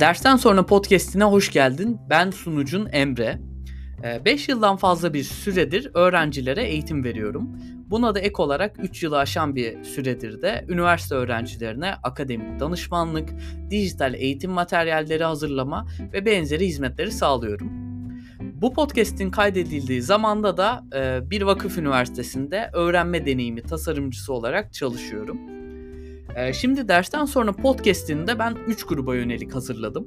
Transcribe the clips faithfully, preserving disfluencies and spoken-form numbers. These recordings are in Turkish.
Dersten sonra podcast'ine hoş geldin. Ben sunucun Emre. beş yıldan fazla bir süredir öğrencilere eğitim veriyorum. Buna da ek olarak üç yılı aşan bir süredir de üniversite öğrencilerine akademik danışmanlık, dijital eğitim materyalleri hazırlama ve benzeri hizmetleri sağlıyorum. Bu podcast'in kaydedildiği zamanda da bir vakıf üniversitesinde öğrenme deneyimi tasarımcısı olarak çalışıyorum. Şimdi dersten sonra podcast'ini de ben üç gruba yönelik hazırladım.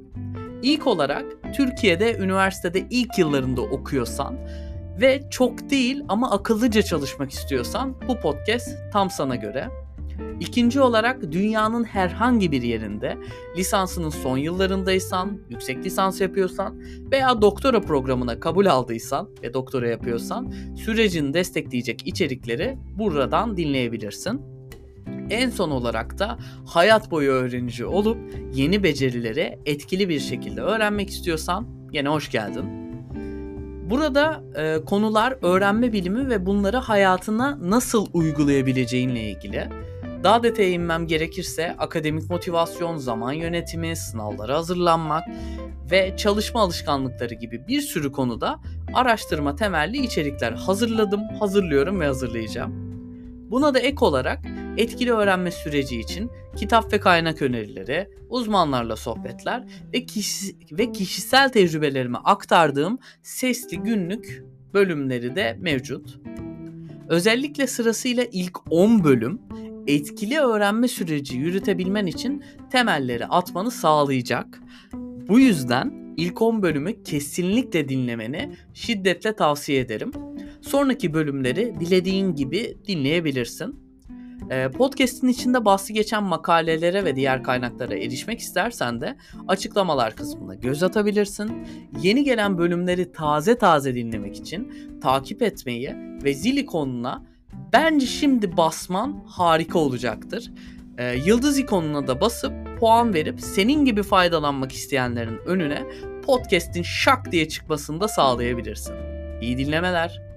İlk olarak Türkiye'de üniversitede ilk yıllarında okuyorsan ve çok değil ama akıllıca çalışmak istiyorsan bu podcast tam sana göre. İkinci olarak dünyanın herhangi bir yerinde lisansının son yıllarındaysan, yüksek lisans yapıyorsan veya doktora programına kabul aldıysan ve doktora yapıyorsan sürecini destekleyecek içerikleri buradan dinleyebilirsin. En son olarak da hayat boyu öğrenici olup yeni becerileri etkili bir şekilde öğrenmek istiyorsan yine hoş geldin. Burada e, konular öğrenme bilimi ve bunları hayatına nasıl uygulayabileceğinle ilgili. Daha detaya inmem gerekirse akademik motivasyon, zaman yönetimi, sınavlara hazırlanmak ve çalışma alışkanlıkları gibi bir sürü konuda araştırma temelli içerikler hazırladım, hazırlıyorum ve hazırlayacağım. Buna da ek olarak etkili öğrenme süreci için kitap ve kaynak önerileri, uzmanlarla sohbetler ve, kişi, ve kişisel tecrübelerimi aktardığım sesli günlük bölümleri de mevcut. Özellikle sırasıyla ilk on bölüm etkili öğrenme süreci yürütebilmen için temelleri atmanı sağlayacak. Bu yüzden ilk on bölümü kesinlikle dinlemeni şiddetle tavsiye ederim. Sonraki bölümleri dilediğin gibi dinleyebilirsin. Podcast'in içinde bahsi geçen makalelere ve diğer kaynaklara erişmek istersen de açıklamalar kısmına göz atabilirsin. Yeni gelen bölümleri taze taze dinlemek için takip etmeyi ve zil ikonuna bence şimdi basman harika olacaktır. Yıldız ikonuna da basıp puan verip senin gibi faydalanmak isteyenlerin önüne podcast'in şak diye çıkmasını da sağlayabilirsin. İyi dinlemeler.